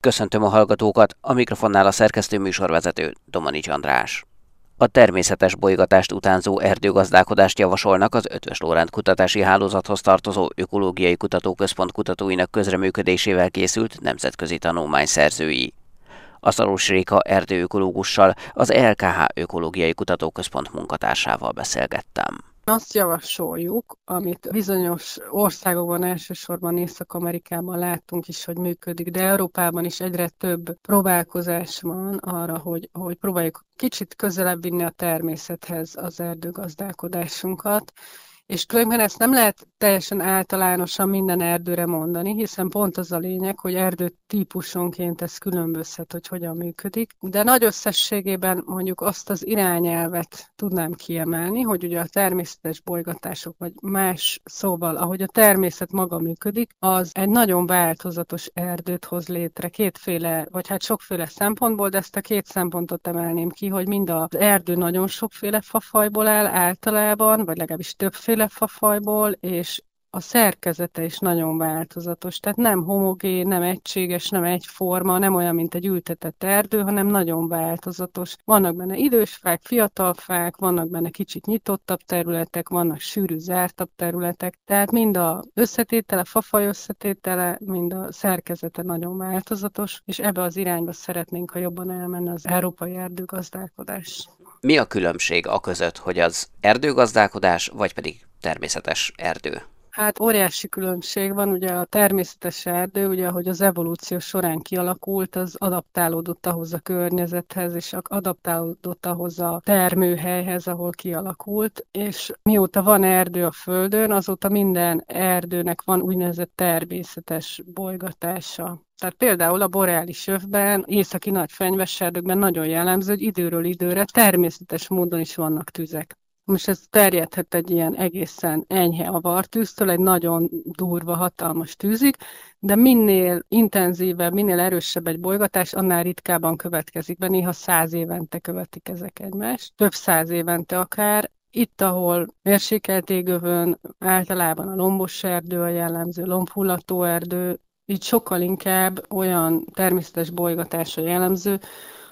Köszöntöm a hallgatókat, a mikrofonnál a szerkesztő műsorvezető Domani Csandrás. A természetes bolygatást utánzó erdőgazdálkodást javasolnak az Eötvös Loránd Kutatási Hálózathoz tartozó Ökológiai Kutatóközpont kutatóinak közreműködésével készült nemzetközi tanulmány szerzői. A Szarós Réka erdőökológussal, az LKH Ökológiai Kutatóközpont munkatársával beszélgettem. Azt javasoljuk, amit bizonyos országokban, elsősorban Észak-Amerikában láttunk is, hogy működik, de Európában is egyre több próbálkozás van arra, hogy próbáljuk kicsit közelebb vinni a természethez az erdőgazdálkodásunkat. És tulajdonképpen ezt nem lehet teljesen általánosan minden erdőre mondani, hiszen pont az a lényeg, hogy erdőtípusonként ez különbözhet, hogy hogyan működik. De nagy összességében mondjuk azt az irányelvet tudnám kiemelni, hogy ugye a természetes bolygatások, vagy más szóval, ahogy a természet maga működik, az egy nagyon változatos erdőt hoz létre kétféle, vagy sokféle szempontból, de ezt a két szempontot emelném ki, hogy mind az erdő nagyon sokféle fafajból áll általában, vagy legalábbis többféle fafajból, és a szerkezete is nagyon változatos, tehát nem homogén, nem egységes, nem egyforma, nem olyan, mint egy ültetett erdő, hanem nagyon változatos. Vannak benne idős fák, fiatal fák, vannak benne kicsit nyitottabb területek, vannak sűrű, zártabb területek, tehát mind az összetétele, fafaj összetétele, mind a szerkezete nagyon változatos, és ebbe az irányba szeretnénk, ha jobban elmenne az európai erdőgazdálkodás. Mi a különbség a között, hogy az erdőgazdálkodás, vagy pedig természetes erdő? Hát óriási különbség van, ugye a természetes erdő, ugye ahogy az evolúció során kialakult, az adaptálódott ahhoz a környezethez, és adaptálódott ahhoz a termőhelyhez, ahol kialakult, és mióta van erdő a Földön, azóta minden erdőnek van úgynevezett természetes bolygatása. Tehát például a boreális övben, északi nagy fenyves erdőkben nagyon jellemző, hogy időről időre természetes módon is vannak tüzek. Most ez terjedhet egy ilyen egészen enyhe avartűztől, egy nagyon durva, hatalmas tűzig, de minél intenzívebb, minél erősebb egy bolygatás, annál ritkábban következik be, néha 100 évente követik ezek egymást, több 100 évente akár. Itt, ahol mérsékelt égövön, általában a lombos erdő a jellemző, lombhullató erdő, így sokkal inkább olyan természetes bolygatásra jellemző,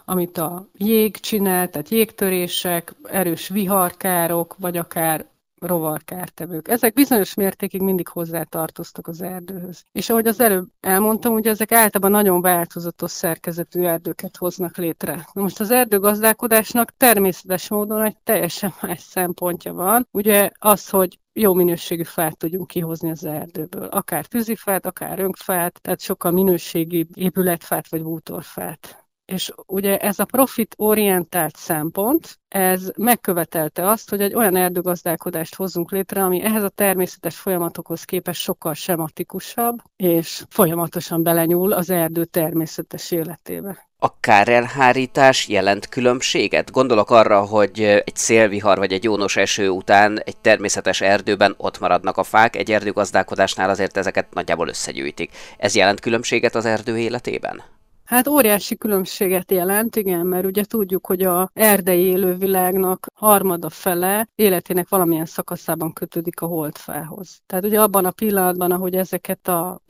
amit a jég csinál, tehát jégtörések, erős viharkárok, vagy akár rovarkártevők. Ezek bizonyos mértékig mindig hozzátartoztak az erdőhöz. És ahogy az előbb elmondtam, ugye ezek általában nagyon változatos szerkezetű erdőket hoznak létre. Na most az erdőgazdálkodásnak természetes módon egy teljesen más szempontja van. Ugye az, hogy jó minőségű fát tudjunk kihozni az erdőből. Akár tűzifát, akár rönkfát, tehát sokkal minőségibb épületfát vagy bútorfát. És ugye ez a profitorientált szempont, ez megkövetelte azt, hogy egy olyan erdőgazdálkodást hozzunk létre, ami ehhez a természetes folyamatokhoz képest sokkal sematikusabb, és folyamatosan belenyúl az erdő természetes életébe. A kárelhárítás jelent különbséget? Gondolok arra, hogy egy szélvihar vagy egy jónos eső után egy természetes erdőben ott maradnak a fák, egy erdőgazdálkodásnál azért ezeket nagyjából összegyűjtik. Ez jelent különbséget az erdő életében? Hát óriási különbséget jelent, igen, mert ugye tudjuk, hogy az erdei élővilágnak harmada fele életének valamilyen szakaszában kötődik a holdfához. Tehát ugye abban a pillanatban, ahogy ezeket a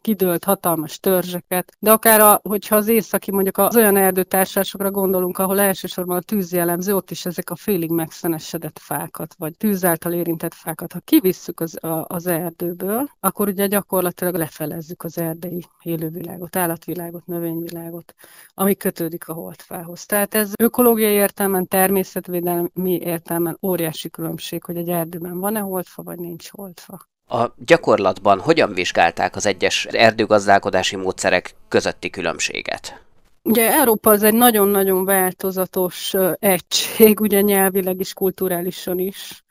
kidőlt hatalmas törzseket, de akár hogyha az északi, mondjuk az olyan erdőtársulásokra gondolunk, ahol elsősorban a tűz jellemző, ott is ezek a félig megszenesedett fákat, vagy tűz által érintett fákat, ha kivisszük az erdőből, akkor ugye gyakorlatilag lefelezzük az erdei élővilágot, állatvilágot, növényvilágot, ami kötődik a holdfához. Tehát ez ökológiai értelemben, természetvédelmi értelemben óriási különbség, hogy egy erdőben van-e holdfa, vagy nincs holdfa. A gyakorlatban hogyan vizsgálták az egyes erdőgazdálkodási módszerek közötti különbséget? Ugye Európa az egy nagyon-nagyon változatos egység, ugye nyelvileg is, kulturálisan is,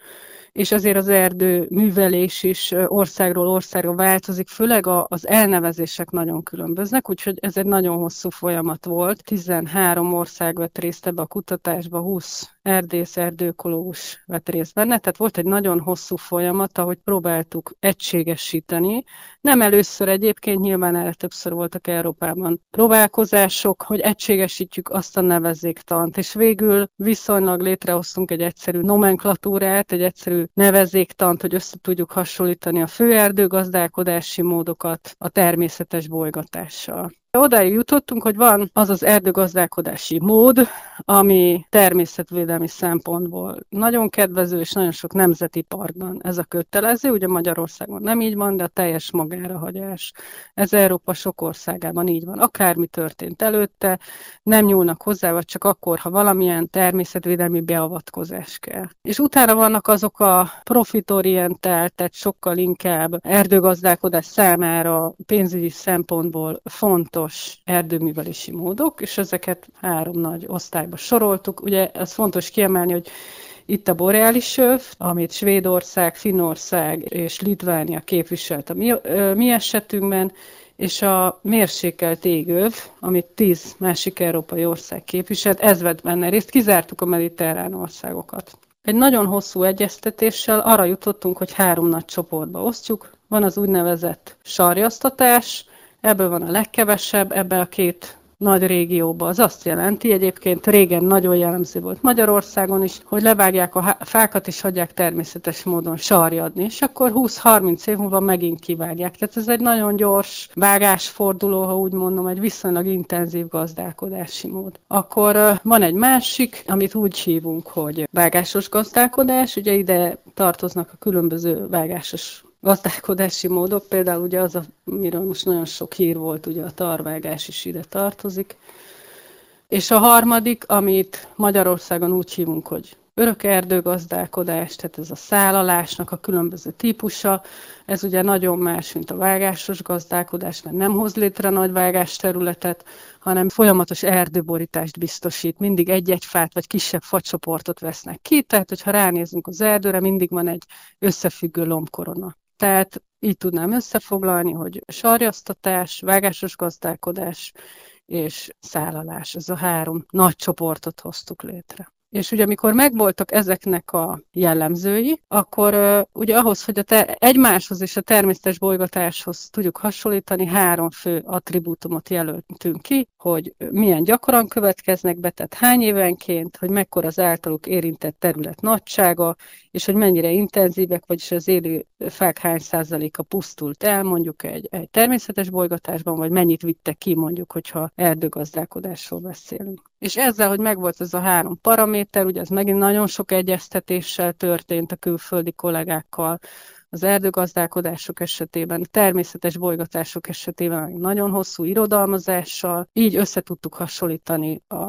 és azért az erdő művelés is országról országra változik, főleg az elnevezések nagyon különböznek, úgyhogy ez egy nagyon hosszú folyamat volt. 13 ország vett részt ebbe a kutatásba, 20 erdész, erdőökológus vett részt benne, tehát volt egy nagyon hosszú folyamat, ahogy próbáltuk egységesíteni. Nem először egyébként, nyilván erre többször voltak Európában próbálkozások, hogy egységesítjük azt a nevezéktant, és végül viszonylag létrehoztunk egy egyszerű nomenklatúrát, egy egyszerű nevezéktant, hogy össze tudjuk hasonlítani a főerdőgazdálkodási módokat a természetes bolygatással. Odáig jutottunk, hogy van az az erdőgazdálkodási mód, ami természetvédelmi szempontból nagyon kedvező, és nagyon sok nemzeti parkban ez a kötelező. Ugye Magyarországon nem így van, de a teljes magárahagyás. Ez Európa sok országában így van. Akármi történt előtte, nem nyúlnak hozzá, vagy csak akkor, ha valamilyen természetvédelmi beavatkozás kell. És utána vannak azok a profitorientált, tehát sokkal inkább erdőgazdálkodás számára pénzügyi szempontból fontos erdőművelési módok, és ezeket 3 nagy osztályba soroltuk. Ugye ez fontos kiemelni, hogy itt a boreális öv, amit Svédország, Finnország és Litvánia képviselt a mi esetünkben, és a mérsékelt égöv, amit 10 másik európai ország képviselt, ez vett benne részt, kizártuk a mediterrán országokat. Egy nagyon hosszú egyeztetéssel arra jutottunk, hogy 3 nagy csoportba osztjuk. Van az úgynevezett sarjasztatás, ebből van a legkevesebb, ebbe a 2 nagy régióba. Az azt jelenti, egyébként régen nagyon jellemző volt Magyarországon is, hogy levágják a fákat és hagyják természetes módon sarjadni, és akkor 20-30 év múlva megint kivágják. Tehát ez egy nagyon gyors vágásforduló, ha úgy mondom, egy viszonylag intenzív gazdálkodási mód. Akkor van egy másik, amit úgy hívunk, hogy vágásos gazdálkodás, ugye ide tartoznak a különböző vágásos gazdálkodási módok, például ugye az, amiről most nagyon sok hír volt, ugye a tarvágás is ide tartozik. És a harmadik, amit Magyarországon úgy hívunk, hogy örök erdőgazdálkodás, tehát ez a szállalásnak a különböző típusa, ez ugye nagyon más, mint a vágásos gazdálkodás, mert nem hoz létre nagy vágásterületet, hanem folyamatos erdőborítást biztosít, mindig egy-egy fát vagy kisebb facsoportot vesznek ki, tehát hogyha ránézünk az erdőre, mindig van egy összefüggő lombkorona. Tehát így tudnám összefoglalni, hogy sarjasztatás, vágásos gazdálkodás és szállalás, ez a 3 nagy csoportot hoztuk létre. És ugye amikor megvoltak ezeknek a jellemzői, akkor ugye ahhoz, hogy egymáshoz és a természetes bolygótáshoz tudjuk hasonlítani, 3 fő attribútumot jelöltünk ki, hogy milyen gyakran következnek be, tehát hány évenként, hogy mekkora az általuk érintett terület nagysága, és hogy mennyire intenzívek, vagyis az élő fák hány százaléka pusztult el, mondjuk egy természetes bolygótásban, vagy mennyit vittek ki, mondjuk, hogyha erdőgazdálkodásról beszélünk. És ezzel, hogy megvolt ez a 3 paraméter, ugye ez megint nagyon sok egyeztetéssel történt a külföldi kollégákkal, az erdőgazdálkodások esetében, természetes bolygótások esetében nagyon hosszú irodalmazással, így össze tudtuk hasonlítani a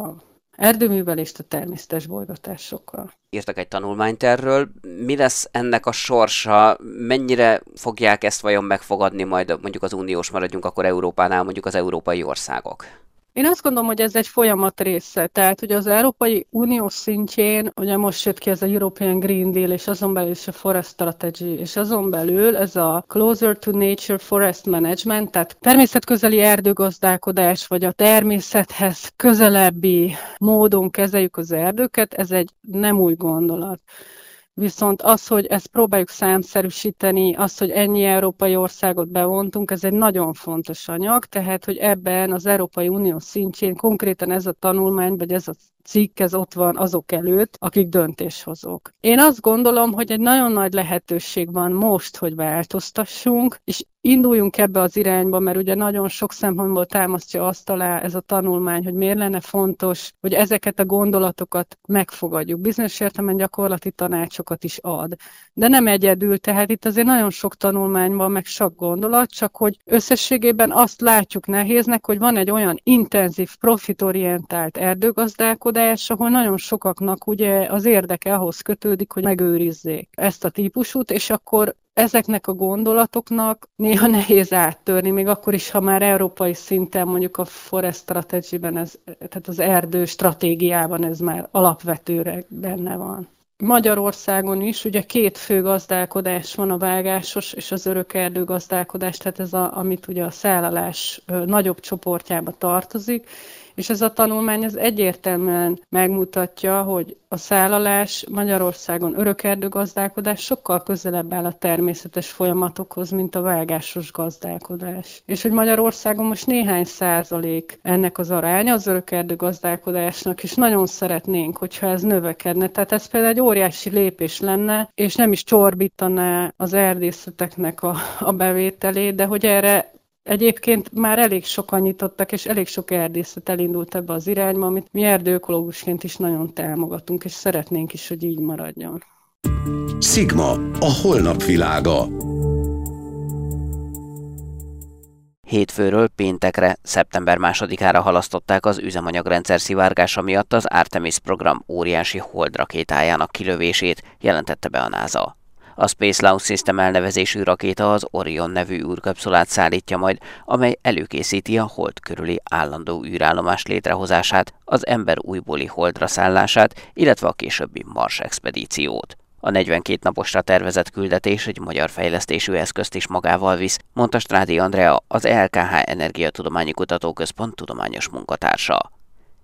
erdőművelést a természetes bolygótásokkal. Írtak egy tanulmányt erről. Mi lesz ennek a sorsa? Mennyire fogják ezt vajon megfogadni majd, mondjuk az uniós, maradjunk akkor Európánál, mondjuk az európai országok? Én azt gondolom, hogy ez egy folyamat része. Tehát ugye az Európai Unió szintjén, ugye most jött ki ez a European Green Deal, és azon belül is a Forest Strategy, és azon belül ez a Closer to Nature Forest Management, tehát természetközeli erdőgazdálkodás, vagy a természethez közelebbi módon kezeljük az erdőket, ez egy nem új gondolat. Viszont az, hogy ezt próbáljuk számszerűsíteni, az, hogy ennyi európai országot bevontunk, ez egy nagyon fontos anyag, tehát, hogy ebben az Európai Unió szintjén konkrétan ez a tanulmány, vagy ez a cikk, ez ott van azok előtt, akik döntéshozók. Én azt gondolom, hogy egy nagyon nagy lehetőség van most, hogy változtassunk, és induljunk ebbe az irányba, mert ugye nagyon sok szempontból támasztja azt alá ez a tanulmány, hogy miért lenne fontos, hogy ezeket a gondolatokat megfogadjuk. Bizonyos értelemben gyakorlati tanácsokat is ad. De nem egyedül, tehát itt azért nagyon sok tanulmány van, meg sok gondolat, csak hogy összességében azt látjuk nehéznek, hogy van egy olyan intenzív, profitorientált erdőgazdálkodás, ahol nagyon sokaknak ugye az érdeke ahhoz kötődik, hogy megőrizzék ezt a típusút, és akkor ezeknek a gondolatoknak néha nehéz áttörni, még akkor is, ha már európai szinten mondjuk a Forest Strategy-ben, tehát az erdő stratégiában ez már alapvetőre benne van. Magyarországon is ugye 2 fő gazdálkodás van, a vágásos és az örök erdőgazdálkodás, tehát ez, amit ugye a szállalás nagyobb csoportjába tartozik, és ez a tanulmány az egyértelműen megmutatja, hogy a szállalás Magyarországon, örök erdőgazdálkodás sokkal közelebb áll a természetes folyamatokhoz, mint a vágásos gazdálkodás. És hogy Magyarországon most néhány százalék ennek az aránya az örök erdőgazdálkodásnak, és nagyon szeretnénk, hogyha ez növekedne. Tehát ez például egy óriási lépés lenne, és nem is csorbítaná az erdészeteknek a bevételét, de hogy erre Egyébként már elég sokan nyitottak, és elég sok erdészet elindult ebbe az irányba, amit mi erdőökológusként is nagyon támogatunk, és szeretnénk is, hogy így maradjon. Szigma, a holnap világa. Hétfőről péntekre, szeptember 2-ára halasztották az üzemanyagrendszer szivárgása miatt az Artemis program óriási holdrakétájának kilövését, jelentette be a NASA. A Space Launch System elnevezésű rakéta az Orion nevű űrkapszulát szállítja majd, amely előkészíti a hold körüli állandó űrállomás létrehozását, az ember újbóli holdra szállását, illetve a későbbi Mars expedíciót. A 42 naposra tervezett küldetés egy magyar fejlesztésű eszközt is magával visz, mondta Strádi Andrea, az LKH Energia Tudományi Kutatóközpont tudományos munkatársa.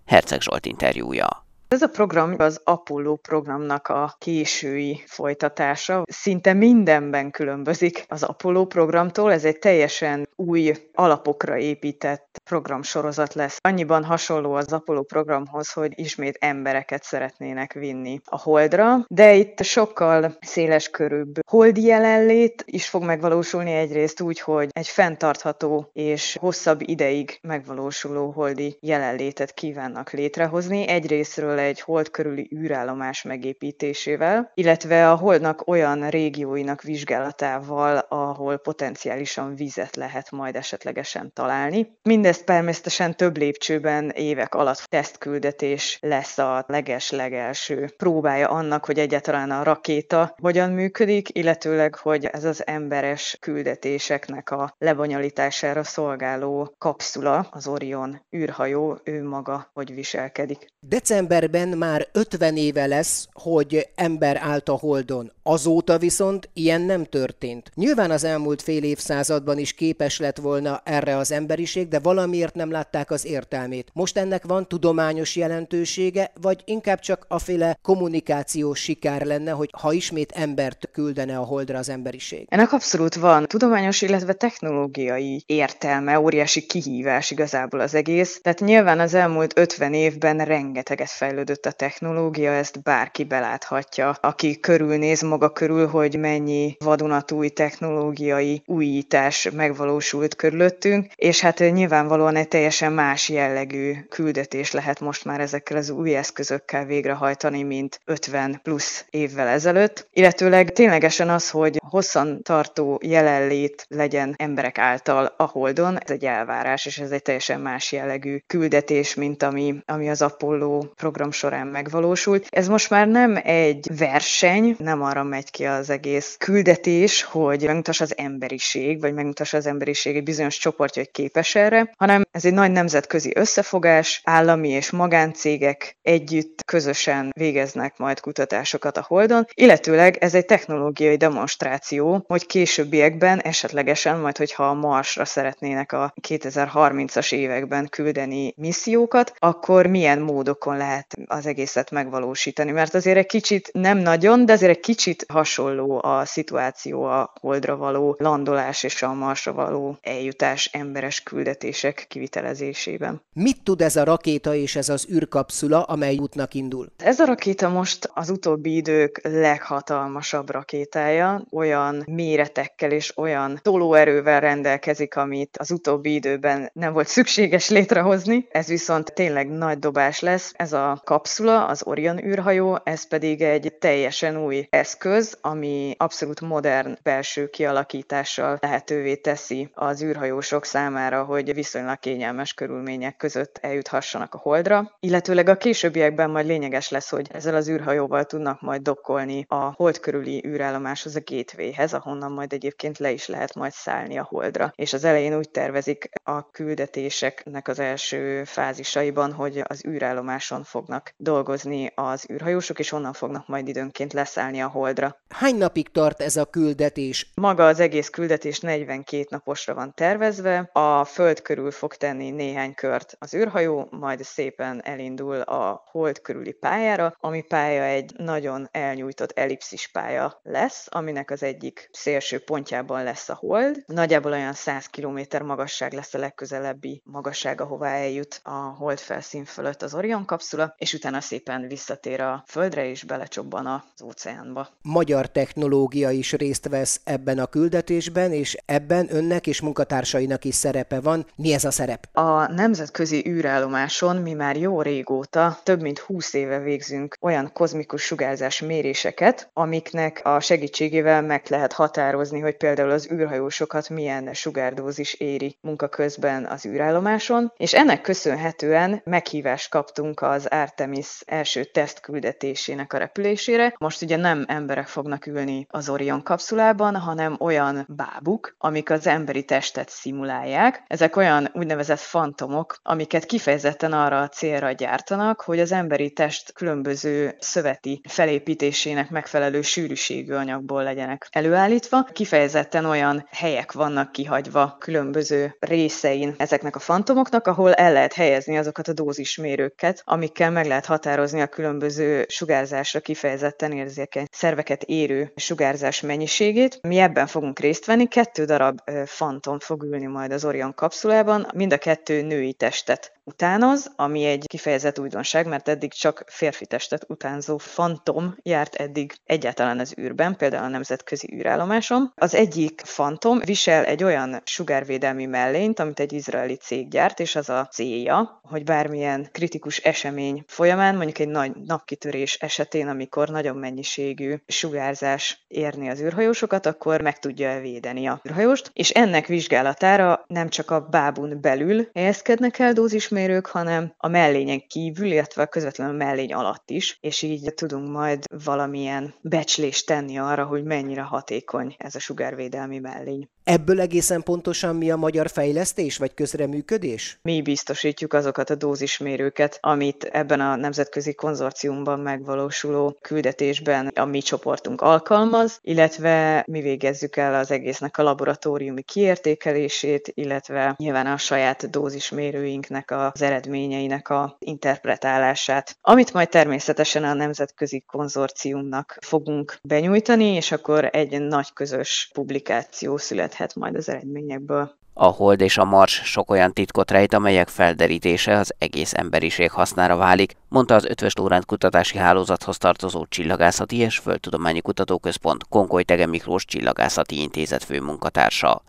Herceg Zsolt interjúja. Ez a program az Apollo programnak a késői folytatása. Szinte mindenben különbözik az Apollo programtól, ez egy teljesen új alapokra épített programsorozat lesz. Annyiban hasonló az Apollo programhoz, hogy ismét embereket szeretnének vinni a Holdra, de itt sokkal széleskörűbb holdi jelenlét is fog megvalósulni egyrészt úgy, hogy egy fenntartható és hosszabb ideig megvalósuló holdi jelenlétet kívánnak létrehozni. Egyrésztről egy hold körüli űrállomás megépítésével, illetve a holdnak olyan régióinak vizsgálatával, ahol potenciálisan vizet lehet majd esetlegesen találni. Mindezt természetesen több lépcsőben évek alatt tesztküldetés lesz a legelső próbája annak, hogy egyáltalán a rakéta hogyan működik, illetőleg, hogy ez az emberes küldetéseknek a lebonyolítására szolgáló kapszula, az Orion űrhajó, ő maga hogy viselkedik. Decemberben már 50 éve lesz, hogy ember állt a Holdon. Azóta viszont ilyen nem történt. Nyilván az elmúlt fél évszázadban is képes lett volna erre az emberiség, de valamiért nem látták az értelmét. Most ennek van tudományos jelentősége, vagy inkább csak aféle kommunikációs sikár lenne, hogy ha ismét embert küldene a Holdra az emberiség? Ennek abszolút van tudományos, illetve technológiai értelme, óriási kihívás igazából az egész. Tehát nyilván az elmúlt 50 évben rengeteget fejlődött a technológia, ezt bárki beláthatja, aki körülnéz maga körül, hogy mennyi vadonatúj technológiai újítás megvalósult körülöttünk, és hát nyilvánvalóan egy teljesen más jellegű küldetés lehet most már ezekkel az új eszközökkel végrehajtani, mint 50 plusz évvel ezelőtt, illetőleg ténylegesen az, hogy hosszantartó jelenlét legyen emberek által a Holdon, ez egy elvárás, és ez egy teljesen más jellegű küldetés, mint ami az Apollo program során megvalósult. Ez most már nem egy verseny, nem arra megy ki az egész küldetés, hogy megmutassa az emberiség, vagy megmutassa az emberiség egy bizonyos csoportja, hogy képes erre, hanem ez egy nagy nemzetközi összefogás, állami és magáncégek együtt közösen végeznek majd kutatásokat a Holdon, illetőleg ez egy technológiai demonstráció, hogy későbbiekben esetlegesen, majd hogyha a Marsra szeretnének a 2030-as években küldeni missziókat, akkor milyen módokon lehet az egészet megvalósítani, mert azért egy kicsit nem nagyon, de azért egy kicsit hasonló a szituáció a Holdra való landolás és a Marsra való eljutás emberes küldetések kivitelezésében. Mit tud ez a rakéta és ez az űrkapszula, amely útnak indul? Ez a rakéta most az utóbbi idők leghatalmasabb rakétája, olyan méretekkel és olyan tolóerővel rendelkezik, amit az utóbbi időben nem volt szükséges létrehozni. Ez viszont tényleg nagy dobás lesz. Ez a kapszula, az Orion űrhajó, ez pedig egy teljesen új eszköz, ami abszolút modern belső kialakítással lehetővé teszi az űrhajósok számára, hogy viszonylag kényelmes körülmények között eljuthassanak a Holdra, illetőleg a későbbiekben majd lényeges lesz, hogy ezzel az űrhajóval tudnak majd dokkolni a Hold körüli űrállomáshoz, a Gatewayhez, ahonnan majd egyébként le is lehet majd szállni a Holdra. És az elején úgy tervezik a küldetéseknek az első fázisaiban, hogy az űrállomáson fognak dolgozni az űrhajósok, és onnan fognak majd időnként leszállni a Holdra. Hány napig tart ez a küldetés? Maga az egész küldetés 42 naposra van tervezve, a Föld körül fog tenni néhány kört az űrhajó, majd szépen elindul a Hold körüli pályára, ami pálya egy nagyon elnyújtott ellipszis pálya lesz, aminek az egyik szélső pontjában lesz a Hold. Nagyjából olyan 100 km magasság lesz a legközelebbi magasság, ahová eljut a Hold felszín fölött az Orion kapszula, és utána szépen visszatér a Földre, és belecsobban az óceánba. Magyar technológia is részt vesz ebben a küldetésben, és ebben önnek és munkatársainak is szerepe van. Mi ez a szerep? A nemzetközi űrállomáson mi már jó régóta, több mint 20 éve végzünk olyan kozmikus sugárzás méréseket, amiknek a segítségével meg lehet határozni, hogy például az űrhajósokat milyen sugárdózis éri munka közben az űrállomáson, és ennek köszönhetően meghívást kaptunk az Artemis első tesztküldetésének a repülésére. Most ugye nem emberek fognak ülni az Orion kapszulában, hanem olyan bábuk, amik az emberi testet szimulálják. Ezek olyan úgynevezett fantomok, amiket kifejezetten arra a célra gyártanak, hogy az emberi test különböző szöveti felépítésének megfelelő sűrűségű anyagból legyenek előállítva. Kifejezetten olyan helyek vannak kihagyva különböző részein ezeknek a fantomoknak, ahol el lehet helyezni azokat a dózismérőket, amikkel meg lehet határozni a különböző sugárzásra kifejezetten érzékeny szerveket érő sugárzás mennyiségét. Mi ebben fogunk részt venni, 2 darab fantom fog ülni majd az Orion kapszulában, mind a 2 női testet utánoz, ami egy kifejezett újdonság, mert eddig csak férfi testet utánzó fantom járt eddig egyáltalán az űrben, például a nemzetközi űrállomáson. Az egyik fantom visel egy olyan sugárvédelmi mellényt, amit egy izraeli cég gyárt, és az a célja, hogy bármilyen kritikus esemény folyamán, mondjuk egy nagy napkitörés esetén, amikor nagyobb mennyiségű sugárzás érni az űrhajósokat, akkor meg tudja elvédeni a űrhajóst, és ennek vizsgálatára nem csak a bábun belül helyezkednek el dózismérők, hanem a mellényen kívül, illetve közvetlenül a mellény alatt is, és így tudunk majd valamilyen becslést tenni arra, hogy mennyire hatékony ez a sugárvédelmi mellény. Ebből egészen pontosan mi a magyar fejlesztés vagy közreműködés? Mi biztosítjuk azokat a dózismérőket, amit ebben a nemzetközi konzorciumban megvalósuló küldetésben a mi csoportunk alkalmaz, illetve mi végezzük el az egésznek a laboratóriumi kiértékelését, illetve nyilván a saját dózismérőinknek az eredményeinek a interpretálását, amit majd természetesen a nemzetközi konzorciumnak fogunk benyújtani, és akkor egy nagy közös publikáció született majd az eredményekből. A Hold és a Mars sok olyan titkot rejt, amelyek felderítése az egész emberiség hasznára válik, mondta az Eötvös Loránd Kutatási Hálózathoz tartozó Csillagászati és Földtudományi Kutatóközpont Konkoly Tege Miklós Csillagászati Intézet főmunkatársa.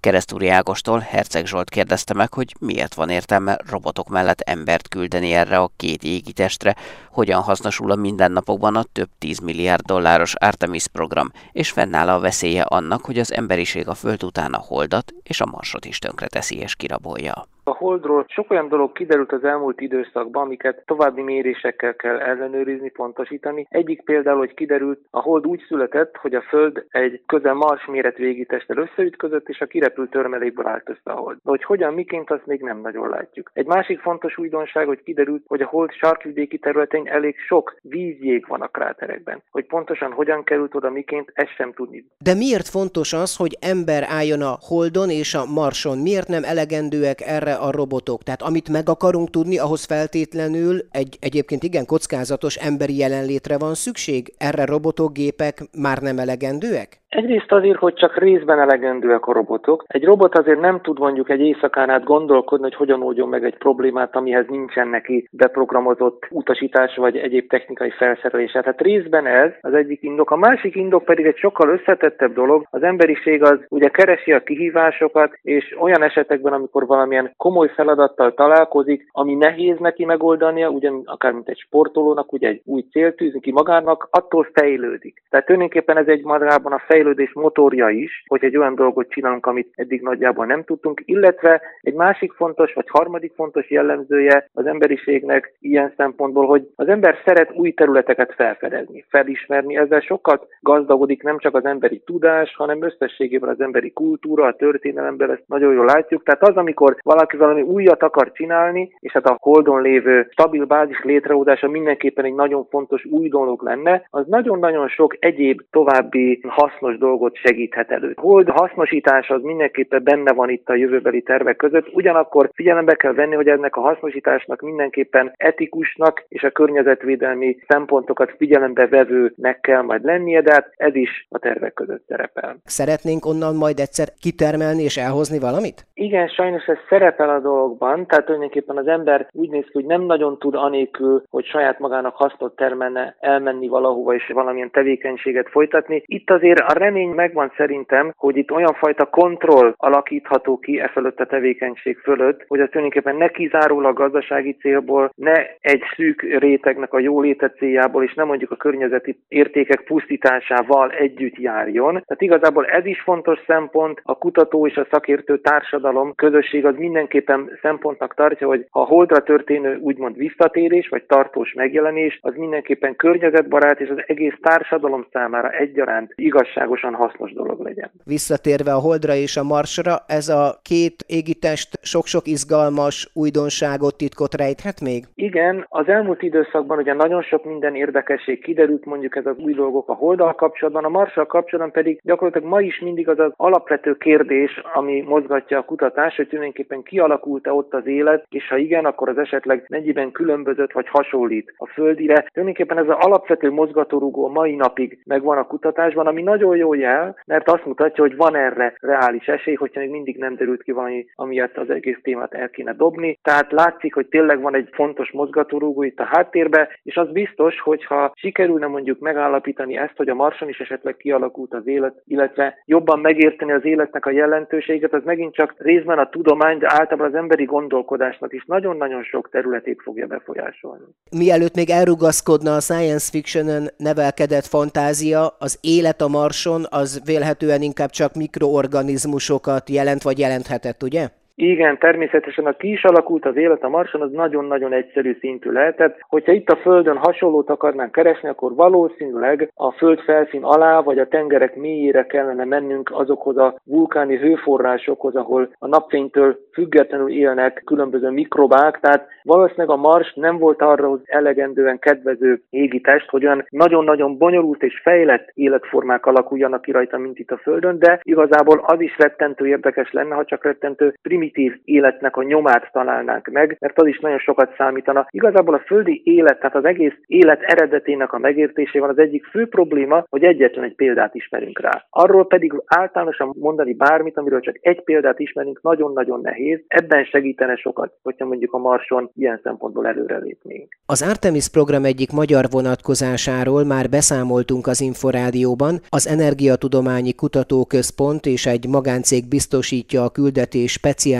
Keresztúri Ágostól Herceg Zsolt kérdezte meg, hogy miért van értelme robotok mellett embert küldeni erre a 2 égitestre, hogyan hasznosul a mindennapokban a több 10 milliárd dolláros Artemis program, és fennáll a veszélye annak, hogy az emberiség a Föld után a Holdat és a Marsot is tönkreteszi és kirabolja. A Holdról sok olyan dolog kiderült az elmúlt időszakban, amiket további mérésekkel kell ellenőrizni, pontosítani. Egyik például, hogy kiderült, a Hold úgy született, hogy a Föld egy közel Mars méretű égitesttel összeütközött, és a kirepült törmelékből állt össze a Hold. De hogy hogyan, miként, azt még nem nagyon látjuk. Egy másik fontos újdonság, hogy kiderült, hogy a Hold sarkvidéki területén elég sok vízjég van a kráterekben. Hogy pontosan hogyan került oda, miként, ezt sem tudni. De miért fontos az, hogy ember álljon a Holdon és a Marson? Miért nem elegendőek erre a robotok? Tehát amit meg akarunk tudni, ahhoz feltétlenül egy egyébként igen kockázatos emberi jelenlétre van szükség? Erre robotok, gépek már nem elegendőek? Egyrészt azért, hogy csak részben elegendőek a robotok. Egy robot azért nem tud mondjuk egy éjszakán át gondolkodni, hogy hogyan oldjon meg egy problémát, amihez nincsen neki beprogramozott utasítás vagy egyéb technikai felszerelés. Tehát részben ez az egyik indok. A másik indok pedig egy sokkal összetettebb dolog. Az emberiség az ugye keresi a kihívásokat, és olyan esetekben, amikor valamilyen komoly feladattal találkozik, ami nehéz neki megoldania, ugyan akár mint egy sportolónak, ugye egy új célt tűzni ki magának, attól fejlődik. Tehát tulajdonképpen ez egy magában a fejlődés motorja is, hogy egy olyan dolgot csinálunk, amit eddig nagyjából nem tudtunk, illetve egy másik fontos, vagy harmadik fontos jellemzője az emberiségnek ilyen szempontból, hogy az ember szeret új területeket felfedezni, felismerni, ezzel sokat gazdagodik nem csak az emberi tudás, hanem összességében az emberi kultúra, a történelemben ezt nagyon jól látjuk. Tehát az, amikor valaki valami újat akar csinálni, és hát a Holdon lévő stabil bázis létrehozása mindenképpen egy nagyon fontos új dolog lenne, az nagyon-nagyon sok egyéb további hasznos dolgot segíthet elő. Hold hasznosítás az mindenképpen benne van itt a jövőbeli tervek között, ugyanakkor figyelembe kell venni, hogy ennek a hasznosításnak mindenképpen etikusnak és a környezetvédelmi szempontokat figyelembe vevőnek kell majd lennie, de hát ez is a tervek között szerepel. Szeretnénk onnan majd egyszer kitermelni és elhozni valamit? Igen, sajnos ez szerepel fel a dologban, tehát tulajdonképpen az ember úgy néz ki, hogy nem nagyon tud anélkül, hogy saját magának hasznot termelne, elmenni valahova és valamilyen tevékenységet folytatni. Itt azért a remény megvan szerintem, hogy itt olyan fajta kontroll alakítható ki e fölött a tevékenység fölött, hogy az tulajdonképpen ne kizárólag gazdasági célból, ne egy szűk rétegnek a jóléte céljából, és nem mondjuk a környezeti értékek pusztításával együtt járjon. Tehát igazából ez is fontos szempont, a kutató és a szakértő társadalom, közösség az mindenképpen szempontnak tartja, hogy a Holdra történő úgymond visszatérés, vagy tartós megjelenés, az mindenképpen környezetbarát és az egész társadalom számára egyaránt igazságosan hasznos dolog legyen. Visszatérve a Holdra és a Marsra, ez a két égitest sok-sok izgalmas újdonságot, titkot rejthet még? Igen, az elmúlt időszakban ugye nagyon sok minden érdekesség kiderült, mondjuk ez az új dolgok a Holddal kapcsolatban, a Marssal kapcsolatban pedig gyakorlatilag ma is mindig az az alapvető kérdés, ami mozgatja a kutatást, hogy tulajdonképpen kialakult-e ott az élet, és ha igen, akkor az esetleg mennyiben különbözött vagy hasonlít a földire. Tulajdonképpen ez az alapvető mozgatórugó a mai napig megvan a kutatásban, ami nagyon jó jel, mert azt mutatja, hogy van erre reális esély, hogyha még mindig nem derült ki valami, amiatt az egész témát el kéne dobni. Tehát látszik, hogy tényleg van egy fontos mozgatórugó itt a háttérben, és az biztos, hogyha sikerülne mondjuk megállapítani ezt, hogy a Marson is esetleg kialakult az élet, illetve jobban megérteni az életnek a jelentőséget, az megint csak részben a tudomány, de általában az emberi gondolkodásnak is nagyon-nagyon sok területét fogja befolyásolni. Mielőtt még elrugaszkodna a science fictionen nevelkedett fantázia, az élet a Marson az vélhetően inkább csak mikroorganizmusokat jelent, vagy jelenthetett, ugye? Igen, természetesen a ki is alakult az élet a Marson, az nagyon-nagyon egyszerű szintű lehetett. Hogyha itt a Földön hasonlót akarnánk keresni, akkor valószínűleg a Föld felszín alá, vagy a tengerek mélyére kellene mennünk azokhoz a vulkáni hőforrásokhoz, ahol a napfénytől függetlenül élnek különböző mikrobák, tehát valószínűleg a Mars nem volt arra elegendően kedvező égitest, hogy olyan nagyon-nagyon bonyolult és fejlett életformák alakuljanak ki rajta, mint itt a Földön, de igazából az is rettentő érdekes lenne, ha csak rettentő primitív életnek a nyomát találnánk meg, mert az is nagyon sokat számítana. Igazából a földi élet, tehát az egész élet eredetének a megértésével az egyik fő probléma, hogy egyetlen egy példát ismerünk rá. Arról pedig általánosan mondani bármit, amiről csak egy példát ismerünk, nagyon-nagyon nehéz. Ebben segítene sokat, hogyha mondjuk a Marson ilyen szempontból előrelépnénk. Az Artemis program egyik magyar vonatkozásáról már beszámoltunk az Inforádióban. Az Energia Tudományi Kutatóközpont és egy magáncég biztosítja a küldetés speciális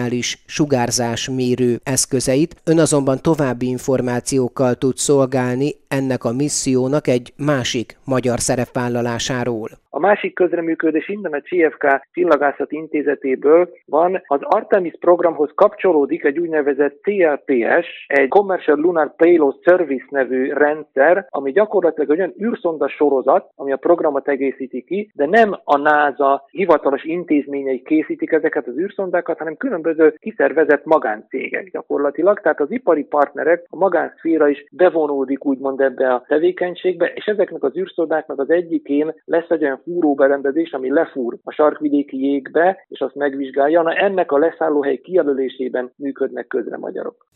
sugárzásmérő eszközeit. Ön azonban további információkkal tud szolgálni ennek a missziónak egy másik magyar szerepvállalásáról. A másik közreműködés innen a CFK Csillagászati Intézetéből van. Az Artemis programhoz kapcsolódik egy úgynevezett CLPS, egy Commercial Lunar Payload Service nevű rendszer, ami gyakorlatilag egy olyan űrszonda sorozat, ami a programot egészíti ki, de nem a NASA hivatalos intézményei készítik ezeket az űrszondákat, hanem különböző kiszervezett magáncégek gyakorlatilag, tehát az ipari partnerek, a magánszféra is bevonódik úgymond ebbe a tevékenységbe, és ezeknek az űrszondáknak az egyikén lesz egy olyan fúróberendezés, ami lefúr a sarkvidéki jégbe, és azt megvizsgálja. Na, ennek a leszállóhely kijelölésében működnek közre magyarok.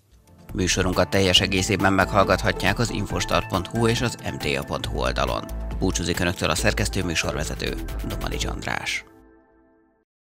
Műsorunkat teljes egészében meghallgathatják az infostart.hu és az mta.hu oldalon. Búcsúzik önöktől a szerkesztő műsorvezető, Domani Csandrás.